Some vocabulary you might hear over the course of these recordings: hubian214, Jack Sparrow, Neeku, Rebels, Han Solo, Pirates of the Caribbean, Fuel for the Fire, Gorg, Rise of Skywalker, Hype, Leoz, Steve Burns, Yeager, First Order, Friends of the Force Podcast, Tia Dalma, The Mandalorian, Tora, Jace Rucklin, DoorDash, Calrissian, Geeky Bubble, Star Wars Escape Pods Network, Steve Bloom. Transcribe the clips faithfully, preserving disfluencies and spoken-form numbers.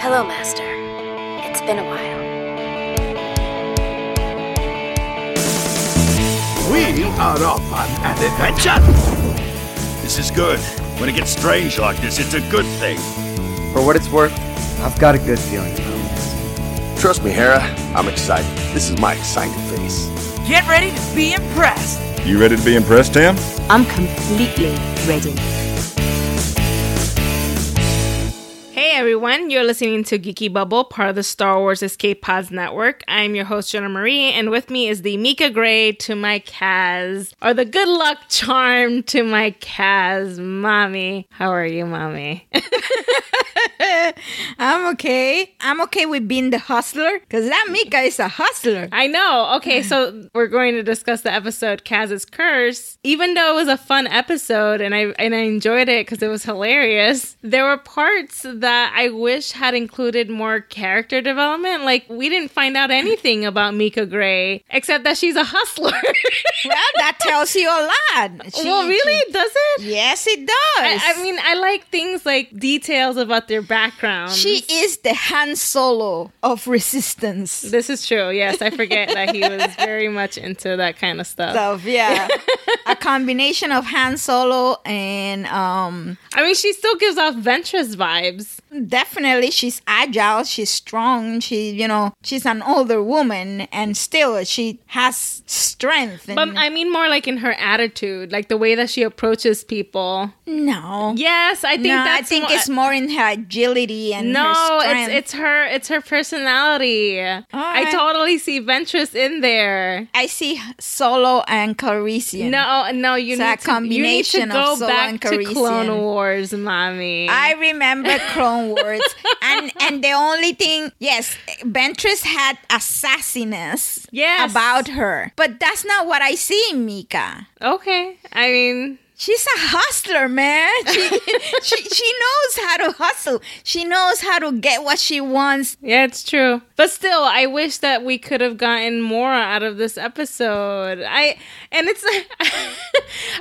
Hello, Master. It's been a while. We are off on an adventure! This is good. When it gets strange like this, it's a good thing. For what it's worth, I've got a good feeling about this. Trust me, Hera, I'm excited. This is my excited face. Get ready to be impressed! You ready to be impressed, Tam? I'm completely ready. Hey everyone, you're listening to Geeky Bubble, part of the Star Wars Escape Pods Network. I'm your host, Jenna Marie, and with me is the Mika Gray to my Kaz, or the good luck charm to my Kaz, Mommy. How are you, Mommy? I'm okay. I'm okay with being the hustler, because that Mika is a hustler. I know. Okay, so we're going to discuss the episode Kaz's Curse. Even though it was a fun episode, and I and I enjoyed it because it was hilarious, there were parts that I wish had included more character development. Like, we didn't find out anything about Mika Gray, except that she's a hustler. Well, that tells you a lot. She, well, really? She, does it? Yes, it does. I, I mean, I like things like details about their background. She is the Han Solo of Resistance. This is true. Yes, I forget that he was very much into that kind of stuff. Stuff, yeah. A combination of Han Solo and... um. I mean, she still gives off Ventress vibes. Definitely. She's agile. She's strong. She, you know, she's an older woman and still she has strength. And but I mean more like in her attitude, like the way that she approaches people. No. Yes, I think no, that's... I think more, it's more in her agility and no, her strength. No, it's, it's her it's her personality. Right. I totally see Ventress in there. I see Solo and Carisia. No, no, you, so need, to, you need to go of Solo back and to Clone Wars, Mommy. I remember Clone Wars. and and the only thing, yes, Ventress had a sassiness yes. about her. But that's not what I see in Mika. Okay, I mean... She's a hustler, man. She, she she knows how to hustle. She knows how to get what she wants. Yeah, it's true. But still, I wish that we could have gotten more out of this episode. I and it's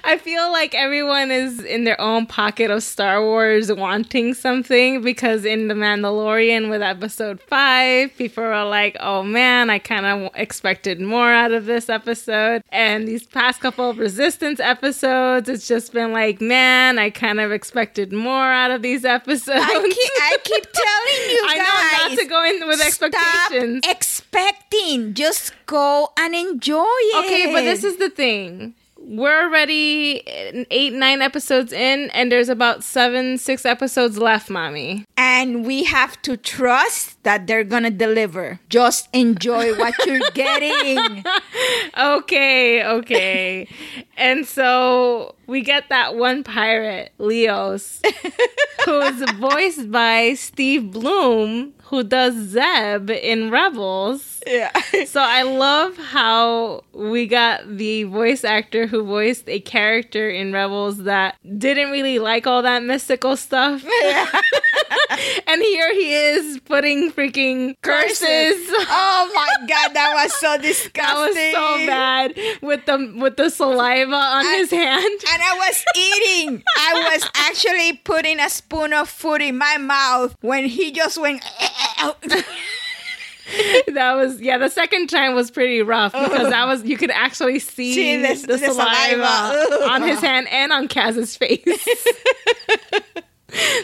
I feel like everyone is in their own pocket of Star Wars wanting something, because in The Mandalorian with episode five, people were like, "Oh man, I kind of expected more out of this episode." And these past couple of Resistance episodes, it's just been like, man, I kind of expected more out of these episodes. I keep, I keep telling you guys. I know, not to go in with expectations. Stop expecting. Just go and enjoy it. Okay, but this is the thing. We're already eight, nine episodes in, and there's about seven, six episodes left, Mommy. And we have to trust that they're going to deliver. Just enjoy what you're getting. Okay, okay. And so we get that one pirate, Leoz, who is voiced by Steve Bloom, who does Zeb in Rebels. Yeah. So I love how we got the voice actor who voiced a character in Rebels that didn't really like all that mystical stuff. Yeah. And here he is putting freaking curses. curses. Oh my God, that was so disgusting. That was so bad with the with the saliva on I, his hand. And I was eating. I was actually putting a spoon of food in my mouth when he just went... That was, yeah, the second time was pretty rough, because that was, you could actually see, see this, the, the saliva, saliva. on his hand and on Kaz's face.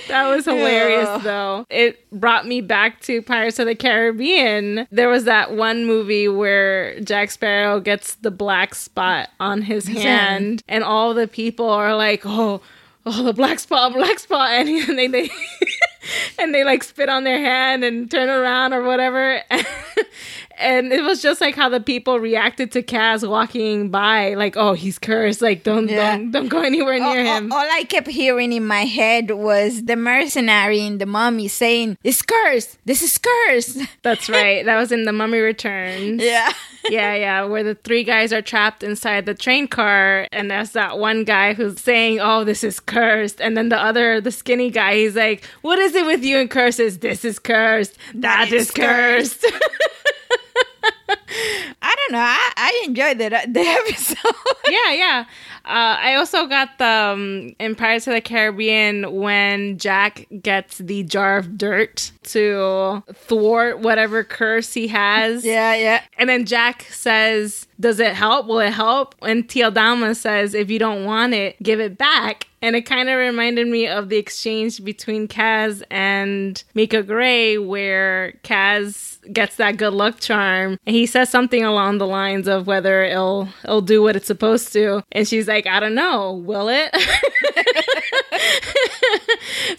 That was hilarious, yeah. Though. It brought me back to Pirates of the Caribbean. There was that one movie where Jack Sparrow gets the black spot on his hand, yeah. And all the people are like, oh, oh, the black spot, black spot, and, and they... they and they like spit on their hand and turn around or whatever. And it was just like how the people reacted to Kaz walking by, like, oh, he's cursed, like don't yeah. don't, don't go anywhere near all, him. All, all I kept hearing in my head was the mercenary in The Mummy saying, "It's cursed. This is cursed." That's right. That was in The Mummy Returns. Yeah. Yeah, yeah, where the three guys are trapped inside the train car, and there's that one guy who's saying, "Oh, this is cursed," and then the other, the skinny guy, he's like, "What is it with you and curses? This is cursed. That, that is, is cursed." cursed. I don't know, I, I enjoyed the, the episode. yeah, yeah. Uh, I also got the um, in Pirates of the Caribbean when Jack gets the jar of dirt to thwart whatever curse he has. yeah, yeah. And then Jack says, does it help? Will it help? And Tia Dalma says, if you don't want it, give it back. And it kind of reminded me of the exchange between Kaz and Mika Gray, where Kaz gets that good luck charm. And he says something along the lines of whether it'll it'll do what it's supposed to. And she's like, I don't know. Will it?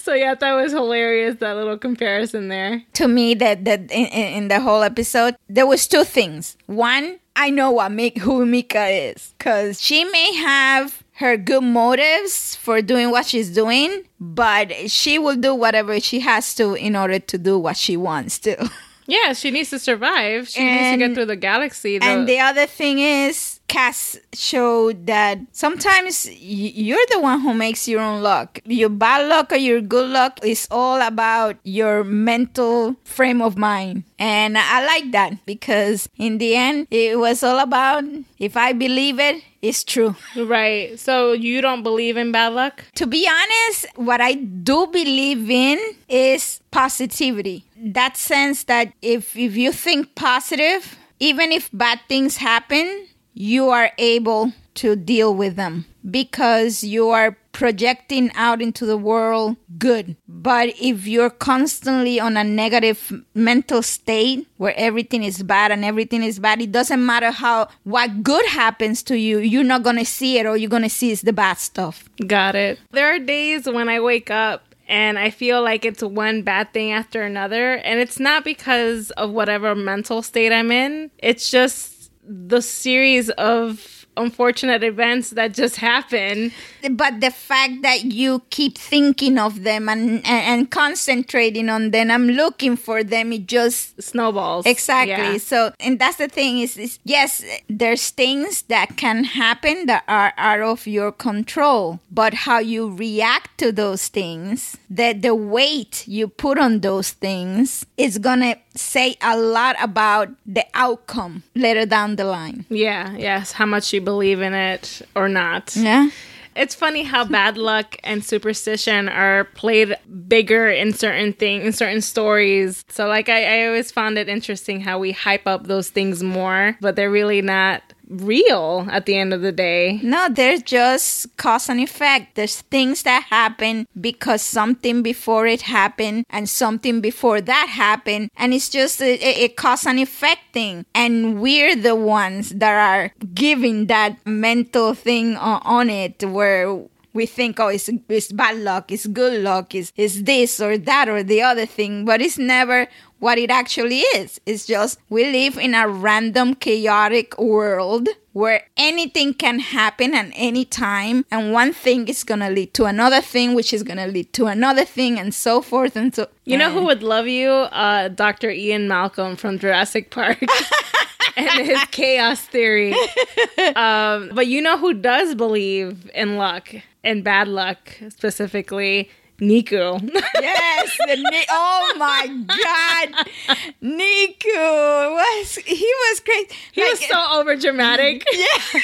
So yeah, that was hilarious, that little comparison there. To me, that, that in, in the whole episode, there was two things. One, I know what Mika, who Mika is. Because she may have her good motives for doing what she's doing, but she will do whatever she has to in order to do what she wants to. Yeah, she needs to survive. She and, needs to get through the galaxy. Though. And the other thing is, Cass showed that sometimes you're the one who makes your own luck. Your bad luck or your good luck is all about your mental frame of mind. And I like that, because in the end, it was all about, if I believe it, it's true. Right. So you don't believe in bad luck? To be honest, what I do believe in is positivity. That sense that if, if you think positive, even if bad things happen, you are able to deal with them because you are projecting out into the world good. But if you're constantly on a negative mental state where everything is bad and everything is bad, it doesn't matter how what good happens to you, you're not going to see it, or you're going to see it's the bad stuff. Got it. There are days when I wake up and I feel like it's one bad thing after another. And it's not because of whatever mental state I'm in. It's just the series of unfortunate events that just happen. But the fact that you keep thinking of them and, and, and concentrating on them, I'm looking for them, it just snowballs. Exactly. Yeah. So, and that's the thing is, is, yes, there's things that can happen that are out of your control, but how you react to those things, that the weight you put on those things is going to say a lot about the outcome later down the line. Yeah, yes. How much you believe in it or not. Yeah. It's funny how bad luck and superstition are played bigger in certain things, in certain stories. So, like, I, I always found it interesting how we hype up those things more, but they're really not real at the end of the day. No, there's just cause and effect. There's things that happen because something before it happened and something before that happened, and it's just a, a, a cause and effect thing, and we're the ones that are giving that mental thing on, on it, where we think, oh, it's, it's bad luck, it's good luck, it's, it's this or that or the other thing, but it's never what it actually is. It's just we live in a random, chaotic world where anything can happen at any time, and one thing is going to lead to another thing, which is going to lead to another thing, and so forth. And so, you know, and who would love you? Uh, Doctor Ian Malcolm from Jurassic Park. And his chaos theory. Um, but you know who does believe in luck and bad luck specifically? Neeku. Yes. The ne- oh my God. Neeku. Was, he was crazy. He like, was so over dramatic. Yeah.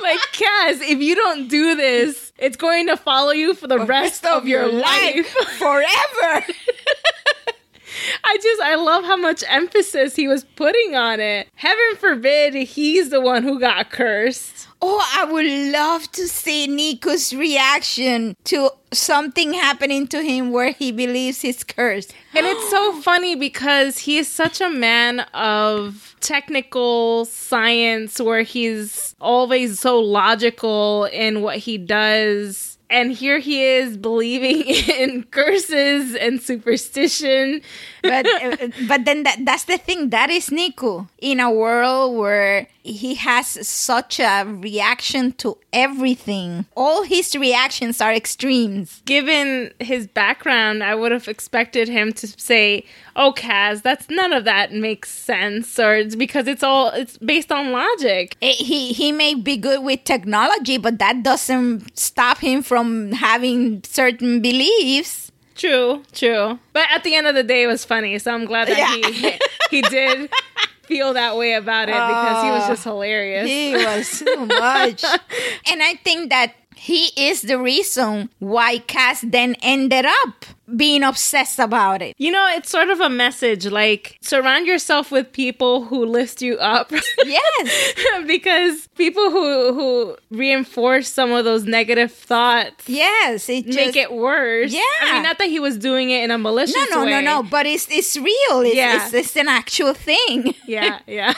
Like, Kaz, if you don't do this, it's going to follow you for the for rest, rest of, of your, your life. life. Forever. I just, I love how much emphasis he was putting on it. Heaven forbid he's the one who got cursed. Oh, I would love to see Neeku's reaction to something happening to him where he believes he's cursed. And it's so funny because he is such a man of technical science, where he's always so logical in what he does. And here he is believing in curses and superstition. But but then that, that's the thing. That is Neeku. In a world where he has such a reaction to everything, all his reactions are extremes. Given his background, I would have expected him to say, oh, Kaz, that's none of that makes sense. Or it's because it's all it's based on logic. It, he, he may be good with technology, but that doesn't stop him from... from having certain beliefs. True, true. But at the end of the day, it was funny. So I'm glad that yeah. he, he did feel that way about it because uh, he was just hilarious. He was so much. And I think that he is the reason why Kaz then ended up being obsessed about it. You know, it's sort of a message, like, surround yourself with people who lift you up. Yes. Because people who who reinforce some of those negative thoughts. Yes. It just, make it worse. Yeah. I mean, not that he was doing it in a malicious way. No, no, way. no, no. But it's, it's real. It's, yeah. it's, it's an actual thing. Yeah, yeah.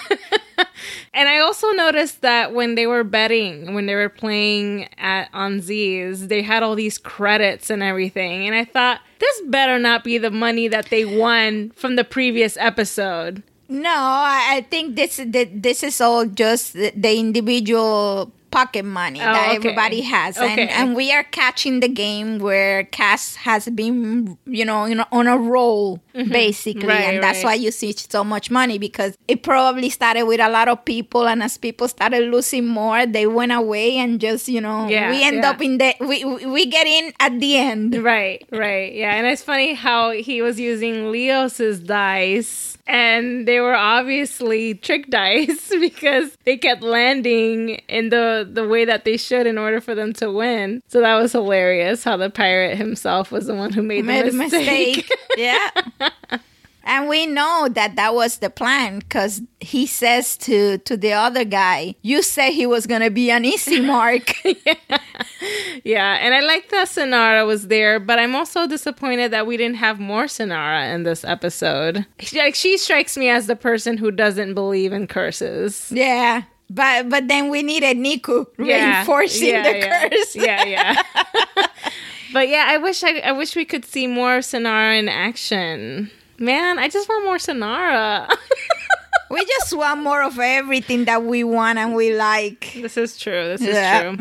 And I also noticed that when they were betting, when they were playing at on Z's, they had all these credits and everything. And I thought, this better not be the money that they won from the previous episode. No, I think this this is all just the individual pocket money oh, that okay. everybody has. Okay. And, and we are catching the game where Cass has been, you know, you know on a roll, mm-hmm. basically. Right, and that's right. why you see so much money, because it probably started with a lot of people. And as people started losing more, they went away and just, you know, yeah, we end yeah. up in the, we, we get in at the end. Right, right. Yeah. And it's funny how he was using Leoz's dice. And they were obviously trick dice because they kept landing in the, the way that they should in order for them to win. So that was hilarious how the pirate himself was the one who made, made the mistake. A mistake. Yeah. And we know that that was the plan because he says to, to the other guy, you said he was going to be an easy mark. yeah. yeah, and I like that Synara was there, but I'm also disappointed that we didn't have more Synara in this episode. She, like, she strikes me as the person who doesn't believe in curses. Yeah. But but then we needed Neeku yeah. reinforcing yeah, the yeah. curse. Yeah, yeah. But yeah, I wish I, I wish we could see more Synara in action. Man, I just want more Synara. We just want more of everything that we want and we like. This is true. This is yeah. true.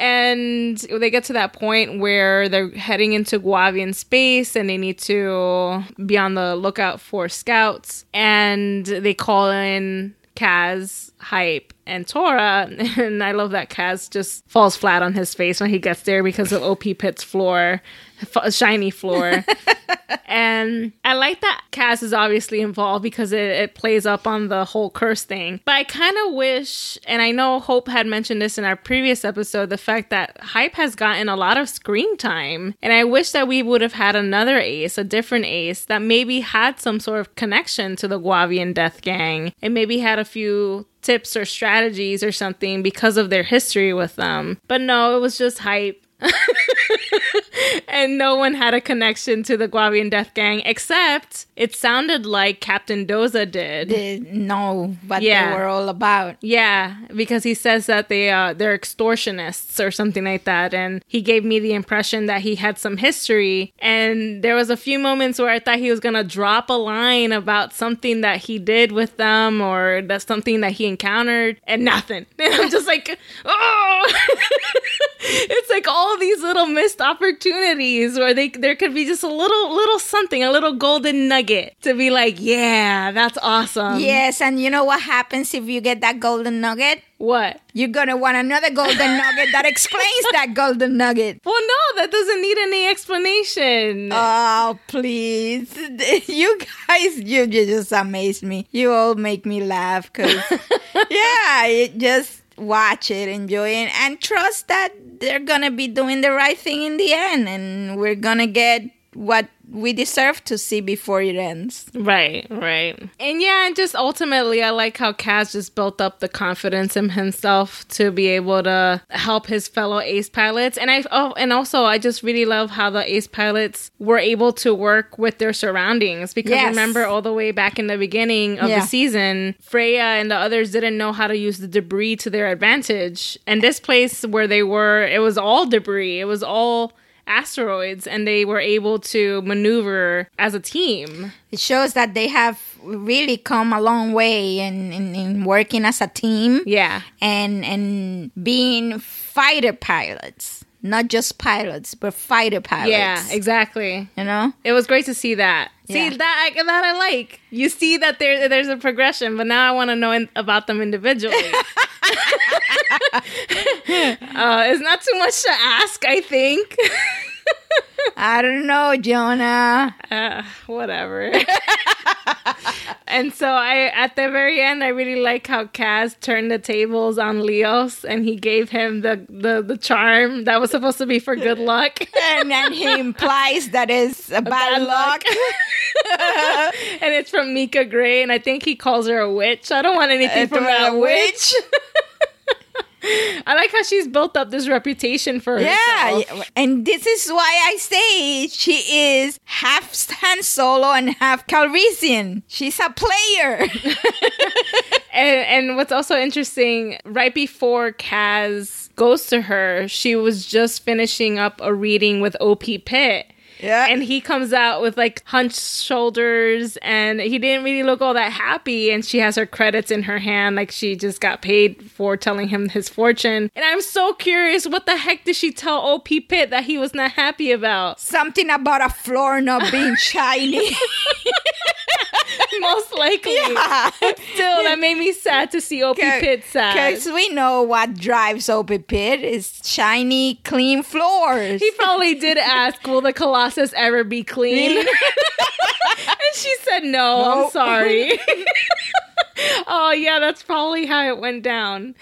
And they get to that point where they're heading into Guavian space and they need to be on the lookout for scouts. And they call in Kaz, Hype, and Tora. And I love that Kaz just falls flat on his face when he gets there because of O P Pitt's floor, shiny floor. And I like that Kaz is obviously involved because it, it plays up on the whole curse thing. But I kind of wish, and I know Hope had mentioned this in our previous episode, the fact that Hype has gotten a lot of screen time. And I wish that we would have had another ace, a different ace, that maybe had some sort of connection to the Guavian Death Gang. And maybe had a few tips or strategies or something because of their history with them. But no, it was just Hype. And no one had a connection to the Guavian Death Gang, except it sounded like Captain Doza did. They know what yeah. they were all about. Yeah, because he says that they, uh, they're extortionists or something like that. And he gave me the impression that he had some history. And there was a few moments where I thought he was going to drop a line about something that he did with them or that's something that he encountered and nothing. And I'm just like, oh! It's like all these little missed opportunities where they there could be just a little little something, a little golden nugget to be like, yeah, that's awesome. Yes, and you know what happens if you get that golden nugget? What? You're gonna want another golden nugget that explains that golden nugget. Well, no, that doesn't need any explanation. Oh, please. You guys, you, you just amaze me. You all make me laugh because, yeah, it just... watch it, enjoy it, and trust that they're gonna be doing the right thing in the end, and we're gonna get what we deserve to see before it ends. Right, right. And yeah, and just ultimately, I like how Kaz just built up the confidence in himself to be able to help his fellow ace pilots. And I oh, and also, I just really love how the ace pilots were able to work with their surroundings. Because yes. remember, all the way back in the beginning of yeah. the season, Freya and the others didn't know how to use the debris to their advantage. And this place where they were, it was all debris. It was all... asteroids, and they were able to maneuver as a team. It shows that they have really come a long way in, in, in working as a team. Yeah. And and being fighter pilots. Not just pilots, but fighter pilots. Yeah, exactly. You know? It was great to see that. See, yeah. that, I, that I like. You see that there there's a progression, but now I want to know in, about them individually. uh, it's not too much to ask, I think. I don't know, Jonah. Uh, whatever. And so I, at the very end, I really like how Kaz turned the tables on Leoz, and he gave him the, the, the charm that was supposed to be for good luck. And then he implies that it's a bad, bad luck. luck. And it's from Mika Gray, and I think he calls her a witch. I don't want anything uh, from that witch. I like how she's built up this reputation for herself. Yeah, and this is why I say she is half Han Solo and half Calrissian. She's a player. and, and what's also interesting, right before Kaz goes to her, she was just finishing up a reading with O P Pitt. Yeah. And he comes out with like hunched shoulders, and he didn't really look all that happy. And she has her credits in her hand, like she just got paid for telling him his fortune. And I'm so curious, what the heck did she tell O P Pitt that he was not happy about? Something about a floor not being shiny. Most likely. Yeah. Still, that made me sad to see O P Pitt sad. Because we know what drives O P Pitt is shiny, clean floors. He probably did ask, will the Colossus ever be clean? And she said, no, nope. I'm sorry. Oh, yeah, that's probably how it went down.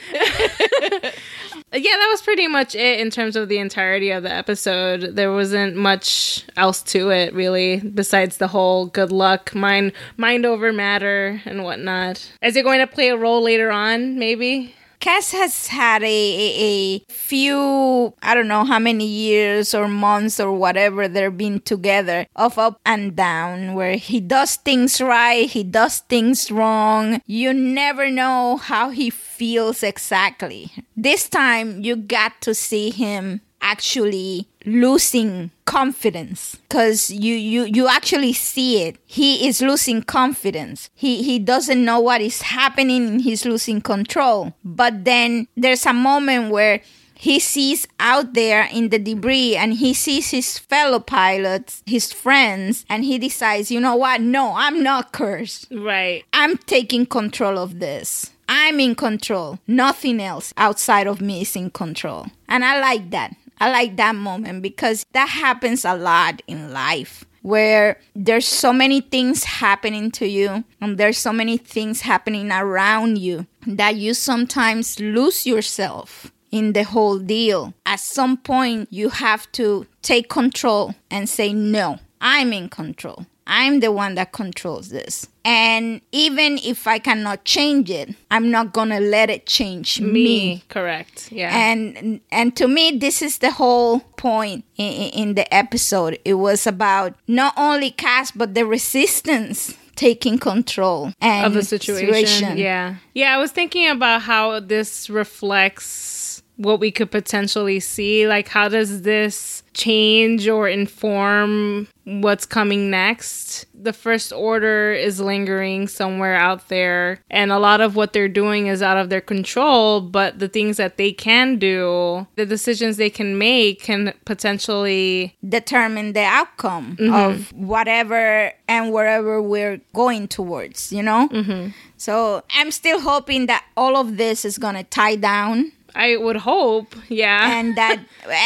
Yeah, that was pretty much it in terms of the entirety of the episode. There wasn't much else to it, really, besides the whole good luck, mind, mind over matter, and whatnot. Is it going to play a role later on, maybe? Kaz has had a, a, a few, I don't know how many years or months or whatever they've been together, of up and down, where he does things right, he does things wrong. You never know how he feels exactly. This time, you got to see him actually losing confidence, because you, you you actually see it. He is losing confidence. He he doesn't know what is happening, and he's losing control. But then there's a moment where he sees out there in the debris, and he sees his fellow pilots, his friends, and he decides, you know what? No, I'm not cursed. Right. I'm taking control of this. I'm in control. Nothing else outside of me is in control. And I like that. I like that moment, because that happens a lot in life, where there's so many things happening to you and there's so many things happening around you that you sometimes lose yourself in the whole deal. At some point, you have to take control and say, no, I'm in control. I'm the one that controls this. And even if I cannot change it, I'm not going to let it change me. me. Correct. Yeah. And and to me, this is the whole point in, in the episode. It was about not only Kaz, but the resistance taking control and of the situation. situation. Yeah. Yeah. I was thinking about how this reflects what we could potentially see. Like, how does this change or inform what's coming next? The First Order is lingering somewhere out there, and a lot of what they're doing is out of their control, but the things that they can do, the decisions they can make, can potentially determine the outcome mm-hmm. of whatever and wherever we're going towards, you know? Mm-hmm. So I'm still hoping that all of this is going to tie down. I would hope, yeah. And that,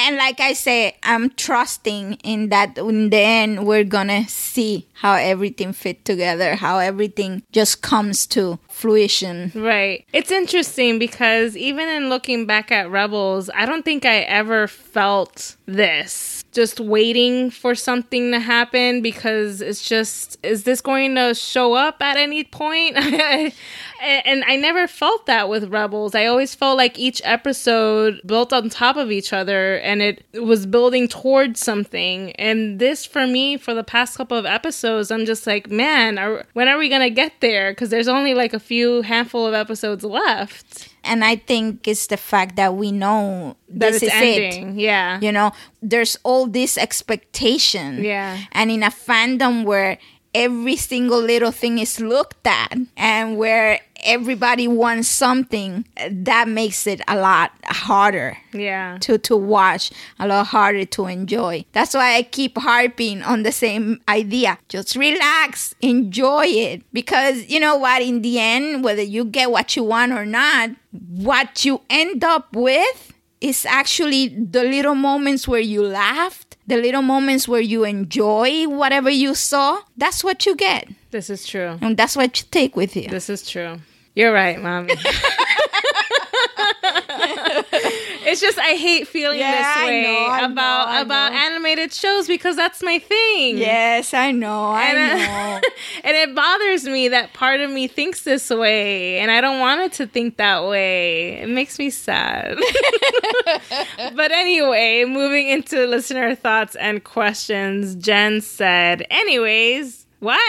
and like I say, I'm trusting in that in the end we're gonna see how everything fit together, how everything just comes to fruition. Right. It's interesting because even in looking back at Rebels, I don't think I ever felt this. Just waiting for something to happen, because it's just, is this going to show up at any point? And I never felt that with Rebels. I always felt like each episode built on top of each other, and it was building towards something. And this, for me, for the past couple of episodes, I'm just like, man, are, when are we going to get there? Because there's only like a few handful of episodes left. And I think it's the fact that we know that this it's is ending. It. Yeah. You know, there's all this expectation. Yeah. And in a fandom where every single little thing is looked at, and where everybody wants something, that makes it a lot harder yeah. to, to watch, a lot harder to enjoy. That's why I keep harping on the same idea. Just relax, enjoy it. Because you know what, in the end, whether you get what you want or not, what you end up with is actually the little moments where you laughed, the little moments where you enjoy whatever you saw, that's what you get. This is true. And that's what you take with you. This is true. You're right, Mommy. It's just I hate feeling yeah, this way I know, I about know, I about know. animated shows because that's my thing. Yes, I know. I and, know. And it bothers me that part of me thinks this way and I don't want it to think that way. It makes me sad. But anyway, moving into listener thoughts and questions, Jen said, anyways, what?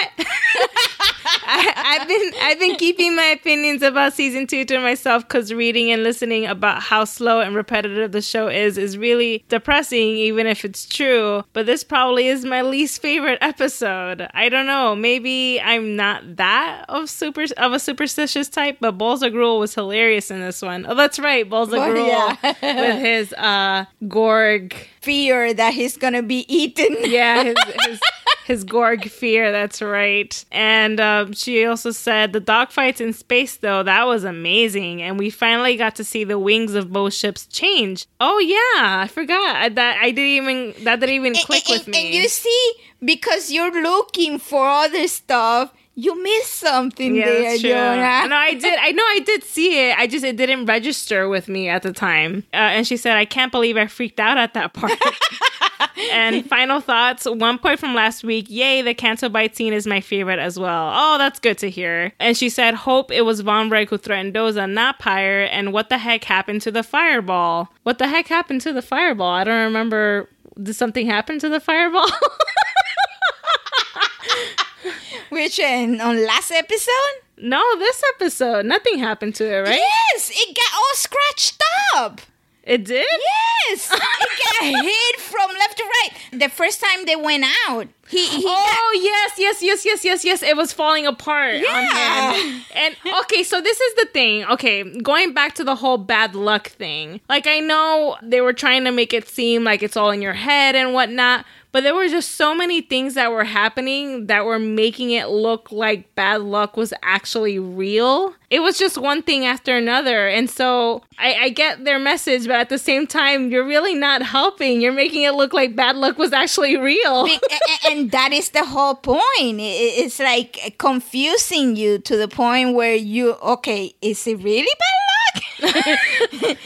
I, I've been I've been keeping my opinions about season two to myself because reading and listening about how slow and repetitive the show is is really depressing, even if it's true. But this probably is my least favorite episode. I don't know. Maybe I'm not that of super of a superstitious type, but Bolza Grool was hilarious in this one. Oh, that's right, Bolza Grool yeah. with his uh, Gorg fear that he's gonna be eaten. Yeah, his. his His Gorg fear, that's right. And uh, she also said, the dogfights in space, though, that was amazing. And we finally got to see the wings of both ships change. Oh, yeah, I forgot. I, that I didn't even, that didn't even click and, with and, me. And you see, because you're looking for other stuff, you missed something yeah, there, Jonah. No, I did. I know I did see it. I just, it didn't register with me at the time. Uh, and she said, I can't believe I freaked out at that part. And final thoughts, one point from last week, yay, the cancel bite scene is my favorite as well. Oh, that's good to hear. And she said, hope it was Von Breck who threatened Doza, not Pyre. And what the heck happened to the fireball? What the heck happened to the fireball? I don't remember. Did something happen to the fireball? Which, in, on last episode? No, this episode. Nothing happened to it, right? Yes, it got all scratched up. It did? Yes! It got hit from left to right. The first time they went out, he, he Oh, got- yes, yes, yes, yes, yes, yes. It was falling apart yeah. on him. And, okay, so this is the thing. Okay, going back to the whole bad luck thing. Like, I know they were trying to make it seem like it's all in your head and whatnot, but there were just so many things that were happening that were making it look like bad luck was actually real. It was just one thing after another. And so I, I get their message, but at the same time, you're really not helping. You're making it look like bad luck was actually real. and, and that is the whole point. It's like confusing you to the point where you, okay, is it really bad luck?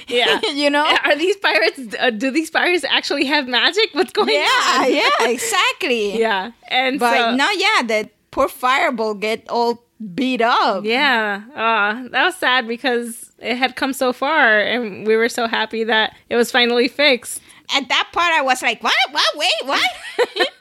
Yeah, you know, are these pirates? Uh, do these pirates actually have magic? What's going yeah, on? Yeah, yeah, exactly. Yeah, and but so, no, yeah, that poor fireball get all beat up. Yeah, uh, that was sad because it had come so far, and we were so happy that it was finally fixed. At that part, I was like, what? What? Wait, what?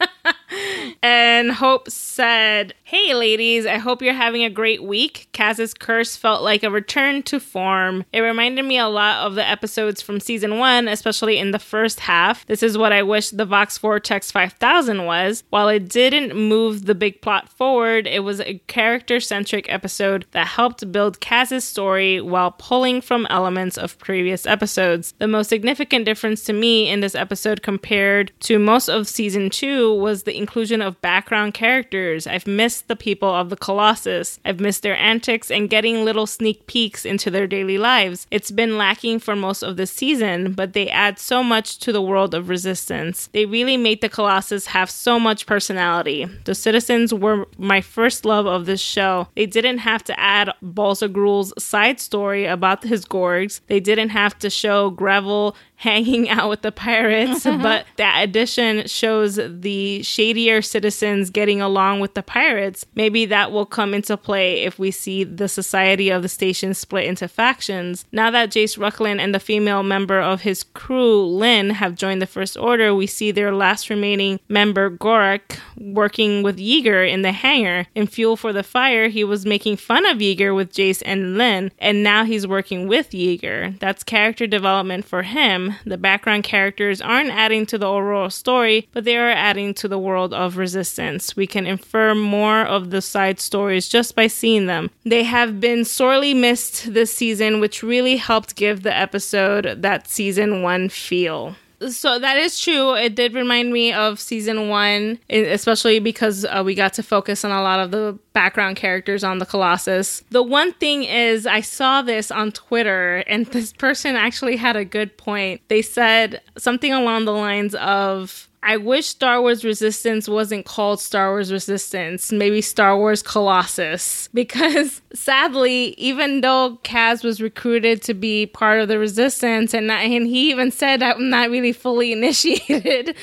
And Hope said, hey, ladies, I hope you're having a great week. Kaz's Curse felt like a return to form. It reminded me a lot of the episodes from season one, especially in the first half. This is what I wish the Vox Vortex five thousand was. While it didn't move the big plot forward, it was a character-centric episode that helped build Kaz's story while pulling from elements of previous episodes. The most significant difference to me in this episode compared to most of season two was the inclusion of background characters. I've missed the people of the Colossus. I've missed their antics and getting little sneak peeks into their daily lives. It's been lacking for most of this season, but they add so much to the world of Resistance. They really made the Colossus have so much personality. The citizens were my first love of this show. They didn't have to add Bolza Grool's side story about his Gorgs. They didn't have to show Gravel hanging out with the pirates, but that addition shows the shadier citizens getting along with the pirates. Maybe that will come into play if we see the society of the station split into factions. Now that Jace Rucklin and the female member of his crew, Lynn, have joined the First Order, we see their last remaining member, Gorg, working with Yeager in the hangar. In Fuel for the Fire, he was making fun of Yeager with Jace and Lynn, and now he's working with Yeager. That's character development for him. The background characters aren't adding to the overall story, but they are adding to the world of Resistance. We can infer more of the side stories just by seeing them. They have been sorely missed this season, which really helped give the episode that season one feel. So that is true. It did remind me of season one, especially because uh, we got to focus on a lot of the background characters on the Colossus. The one thing is, I saw this on Twitter, and this person actually had a good point. They said something along the lines of, I wish Star Wars Resistance wasn't called Star Wars Resistance, maybe Star Wars Colossus, because sadly, even though Kaz was recruited to be part of the Resistance, and, I, and he even said I'm not really fully initiated,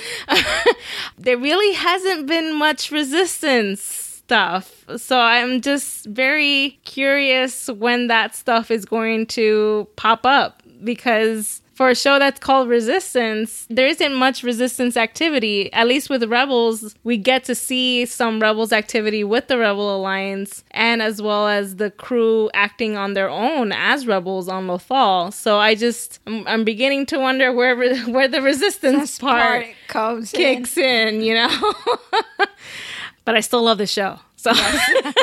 there really hasn't been much resistance stuff. So I'm just very curious when that stuff is going to pop up, because for a show that's called Resistance, there isn't much Resistance activity. At least with Rebels, we get to see some Rebels activity with the Rebel Alliance, and as well as the crew acting on their own as Rebels on Lothal. So I just, I'm, I'm beginning to wonder where where the Resistance part, part comes kicks in, in you know? But I still love the show. So, yes.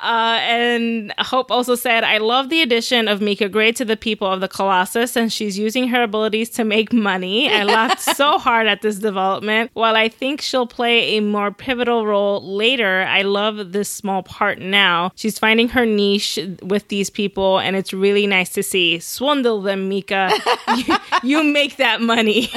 uh, and Hope also said, I love the addition of Mika Gray to the people of the Colossus, and she's using her abilities to make money. I laughed so hard at this development. While I think she'll play a more pivotal role later, I love this small part now. She's finding her niche with these people, and it's really nice to see. Swindle them, Mika. you, you make that money.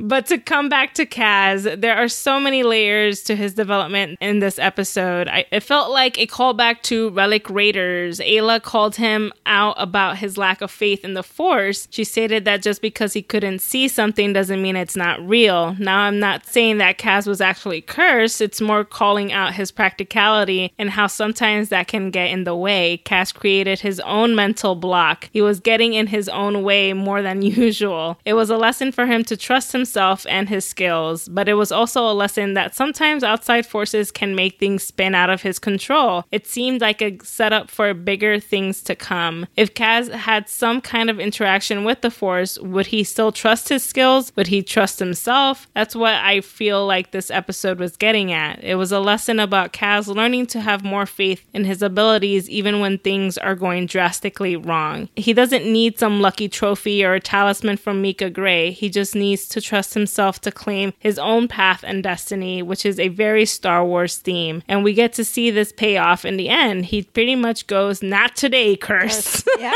But to come back to Kaz, there are so many layers to his development in this episode. I, it felt like a callback to Relic Raiders. Ayla called him out about his lack of faith in the Force. She stated that just because he couldn't see something doesn't mean it's not real. Now, I'm not saying that Kaz was actually cursed. It's more calling out his practicality and how sometimes that can get in the way. Kaz created his own mental block. He was getting in his own way more than usual. It was a lesson for him to trust himself and his skills, but it was also a lesson that sometimes outside forces can make things spin out of his control. It seemed like a setup for bigger things to come. If Kaz had some kind of interaction with the Force, would he still trust his skills? Would he trust himself? That's what I feel like this episode was getting at. It was a lesson about Kaz learning to have more faith in his abilities even when things are going drastically wrong. He doesn't need some lucky trophy or a talisman from Mika Gray. He just needs to trust himself to claim his own path and destiny, which is a very Star Wars theme. And we get to see this payoff in the end. He pretty much goes, not today, curse. Yeah.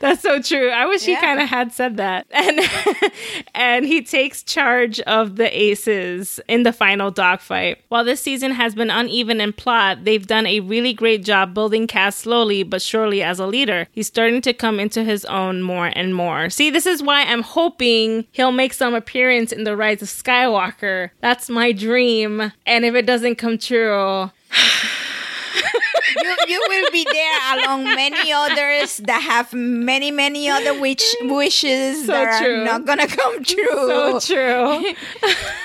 That's so true. I wish yeah. he kind of had said that. And and he takes charge of the aces in the final dogfight. While this season has been uneven in plot, they've done a really great job building Kaz slowly but surely as a leader. He's starting to come into his own more and more. See, this is why I'm hoping he'll make some appearance in The Rise of Skywalker. That's my dream. And if it doesn't come true... You, you will be there along many others that have many, many other witch, wishes so that true. Are not going to come true. So true.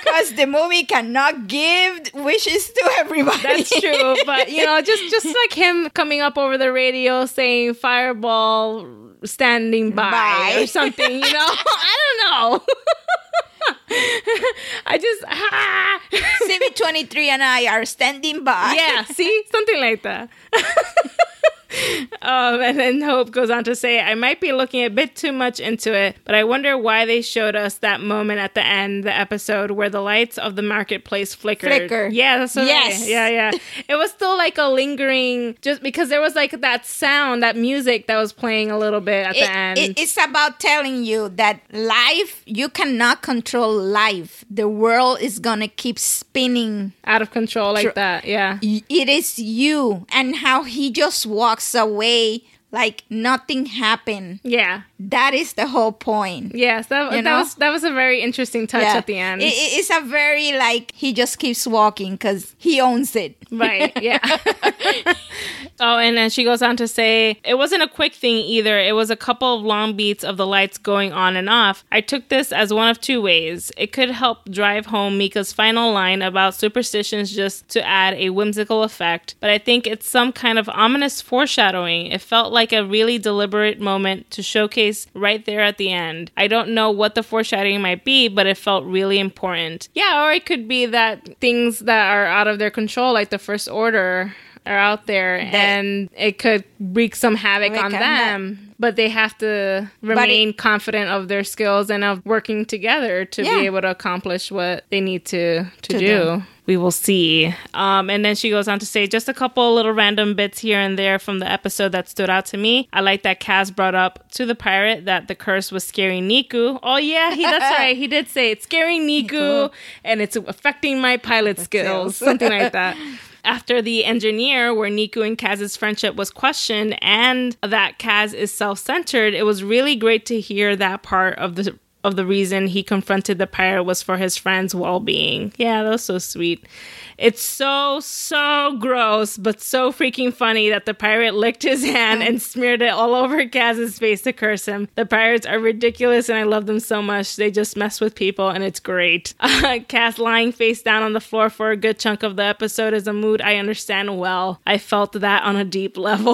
Because the movie cannot give wishes to everybody. That's true. But, you know, just, just like him coming up over the radio saying Fireball standing by, by. Or something, you know? I don't know. I just ah. C B twenty-three and I are standing by. Yeah, see, something like that. Um, and then Hope goes on to say, I might be looking a bit too much into it, but I wonder why they showed us that moment at the end, the episode where the lights of the marketplace flickered. Flicker. Yeah, that's what yes. I, yeah, yeah. It was still like a lingering, just because there was like that sound, that music that was playing a little bit at it, the end. It, it's about telling you that life, you cannot control life. The world is going to keep spinning. Out of control like tr- that, yeah. It is you, and how he just walks away like nothing happened. Yeah, that is the whole point. Yes, that, that was that was a very interesting touch yeah. at the end. It, it's a very like he just keeps walking because he owns it. Right. Yeah. Oh, and then she goes on to say, it wasn't a quick thing either. It was a couple of long beats of the lights going on and off. I took this as one of two ways. It could help drive home Mika's final line about superstitions just to add a whimsical effect, but I think it's some kind of ominous foreshadowing. It felt like a really deliberate moment to showcase right there at the end. I don't know what the foreshadowing might be, but it felt really important. Yeah, or it could be that things that are out of their control, like the First Order, are out there that, and it could wreak some havoc on them. That. But they have to remain it, confident of their skills and of working together to yeah. be able to accomplish what they need to, to, to do. Them. we will see. Um, and then she goes on to say just a couple little random bits here and there from the episode that stood out to me. I like that Kaz brought up to the pirate that the curse was scaring Neeku. Oh, yeah, he, that's right. He did say it's scaring Neeku and it's affecting my pilot skills, something like that. After the engineer, where Neeku and Kaz's friendship was questioned and that Kaz is self-centered, it was really great to hear that part of the of the reason he confronted the pirate was for his friend's well-being. Yeah, that was so sweet. It's so, so gross, but so freaking funny that the pirate licked his hand and smeared it all over Kaz's face to curse him. The pirates are ridiculous, and I love them so much. They just mess with people, and it's great. Uh, Kaz lying face down on the floor for a good chunk of the episode is a mood I understand well. I felt that on a deep level.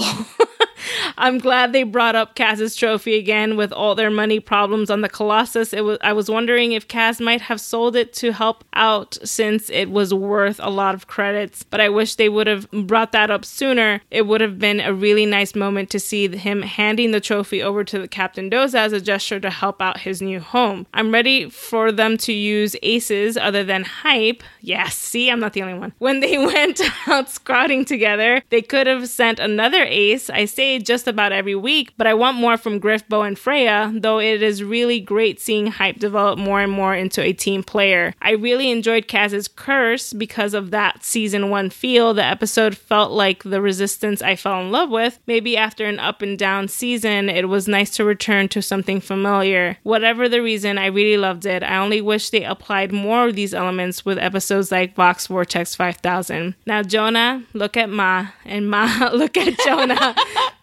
I'm glad they brought up Kaz's trophy again. With all their money problems on the Colossus, it was, I was wondering if Kaz might have sold it to help out since it was worth a lot of credits, but I wish they would have brought that up sooner. It would have been a really nice moment to see him handing the trophy over to the Captain Doza as a gesture to help out his new home. I'm ready for them to use aces other than Hype. Yes, see, I'm not the only one. When they went out scouting together, they could have sent another ace. I say just about every week, but I want more from Griff, Bo, and Freya, though it is really great seeing Hype develop more and more into a team player. I really enjoyed Kaz's Curse because of that season one feel. The episode felt like the Resistance I fell in love with. Maybe after an up and down season, it was nice to return to something familiar. Whatever the reason, I really loved it. I only wish they applied more of these elements with episodes like Vox Vortex five thousand. Now, Jonah, look at Ma, and Ma, look at Jonah.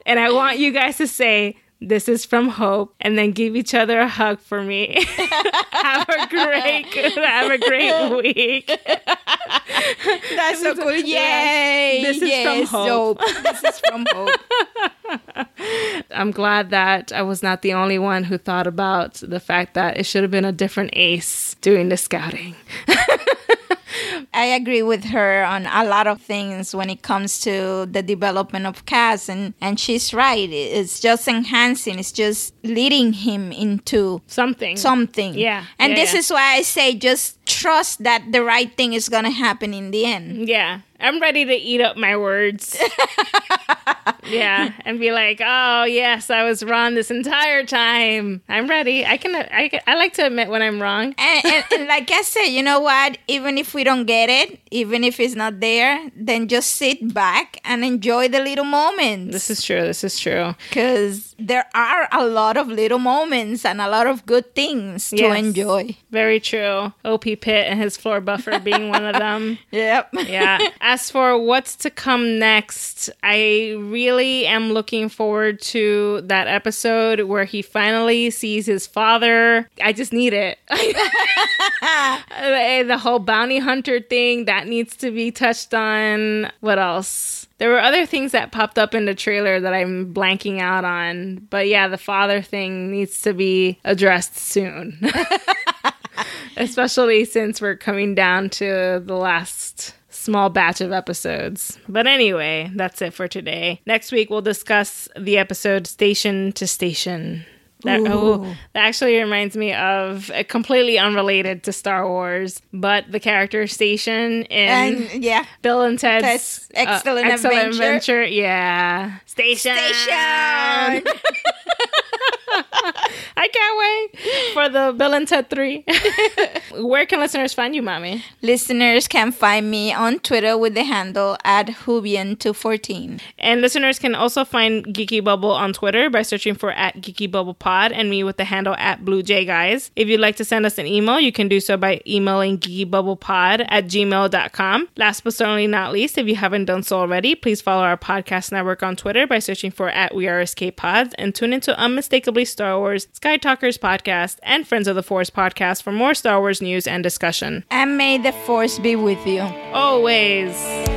And I want you guys to say, this is from Hope, and then give each other a hug for me. Have a great, have a great week. That's so cool. Yay. This is yes, from Hope. Hope. This is from Hope. I'm glad that I was not the only one who thought about the fact that it should have been a different ace doing the scouting. I agree with her on a lot of things when it comes to the development of Kaz, and, and she's right. It's just enhancing. It's just leading him into something. Something. Yeah. And yeah, this yeah. is why I say just trust that the right thing is going to happen in the end. Yeah. I'm ready to eat up my words. Yeah, and be like, oh, yes, I was wrong this entire time. I'm ready. I can. I, can, I like to admit when I'm wrong. and, and, and like I said, you know what? Even if we don't get it, even if it's not there, then just sit back and enjoy the little moments. This is true. This is true. Because there are a lot of little moments and a lot of good things yes. to enjoy. Very true. O P Pitt and his floor buffer being one of them. Yep. Yeah. As for what's to come next, I really am looking forward to that episode where he finally sees his father. I just need it. The whole bounty hunter thing, that needs to be touched on. What else? There were other things that popped up in the trailer that I'm blanking out on. But yeah, the father thing needs to be addressed soon. Especially since we're coming down to the last small batch of episodes. But anyway, that's it for today. Next week, we'll discuss the episode Station to Station. That, oh, that actually reminds me of uh, completely unrelated to Star Wars, but the character Station in and, yeah. Bill and Ted's Ted's Excellent, uh, Excellent Adventure. Adventure. Yeah. Station! Station! I can't wait for the Bill and Ted three. Where can listeners find you, Mommy? Listeners can find me on Twitter with the handle at Hubian two fourteen. And listeners can also find Geeky Bubble on Twitter by searching for at Geeky Bubble Pod, and me with the handle at Blue Jay Guys. If you'd like to send us an email, you can do so by emailing geekybubblepod at gmail dot com. Last but certainly not least, if you haven't done so already, please follow our podcast network on Twitter by searching for at We Are Escape Pods, and tune into Unmistakably Star Wars, Sky Talkers Podcast, and Friends of the Force Podcast for more Star Wars news and discussion. And may the Force be with you. Always.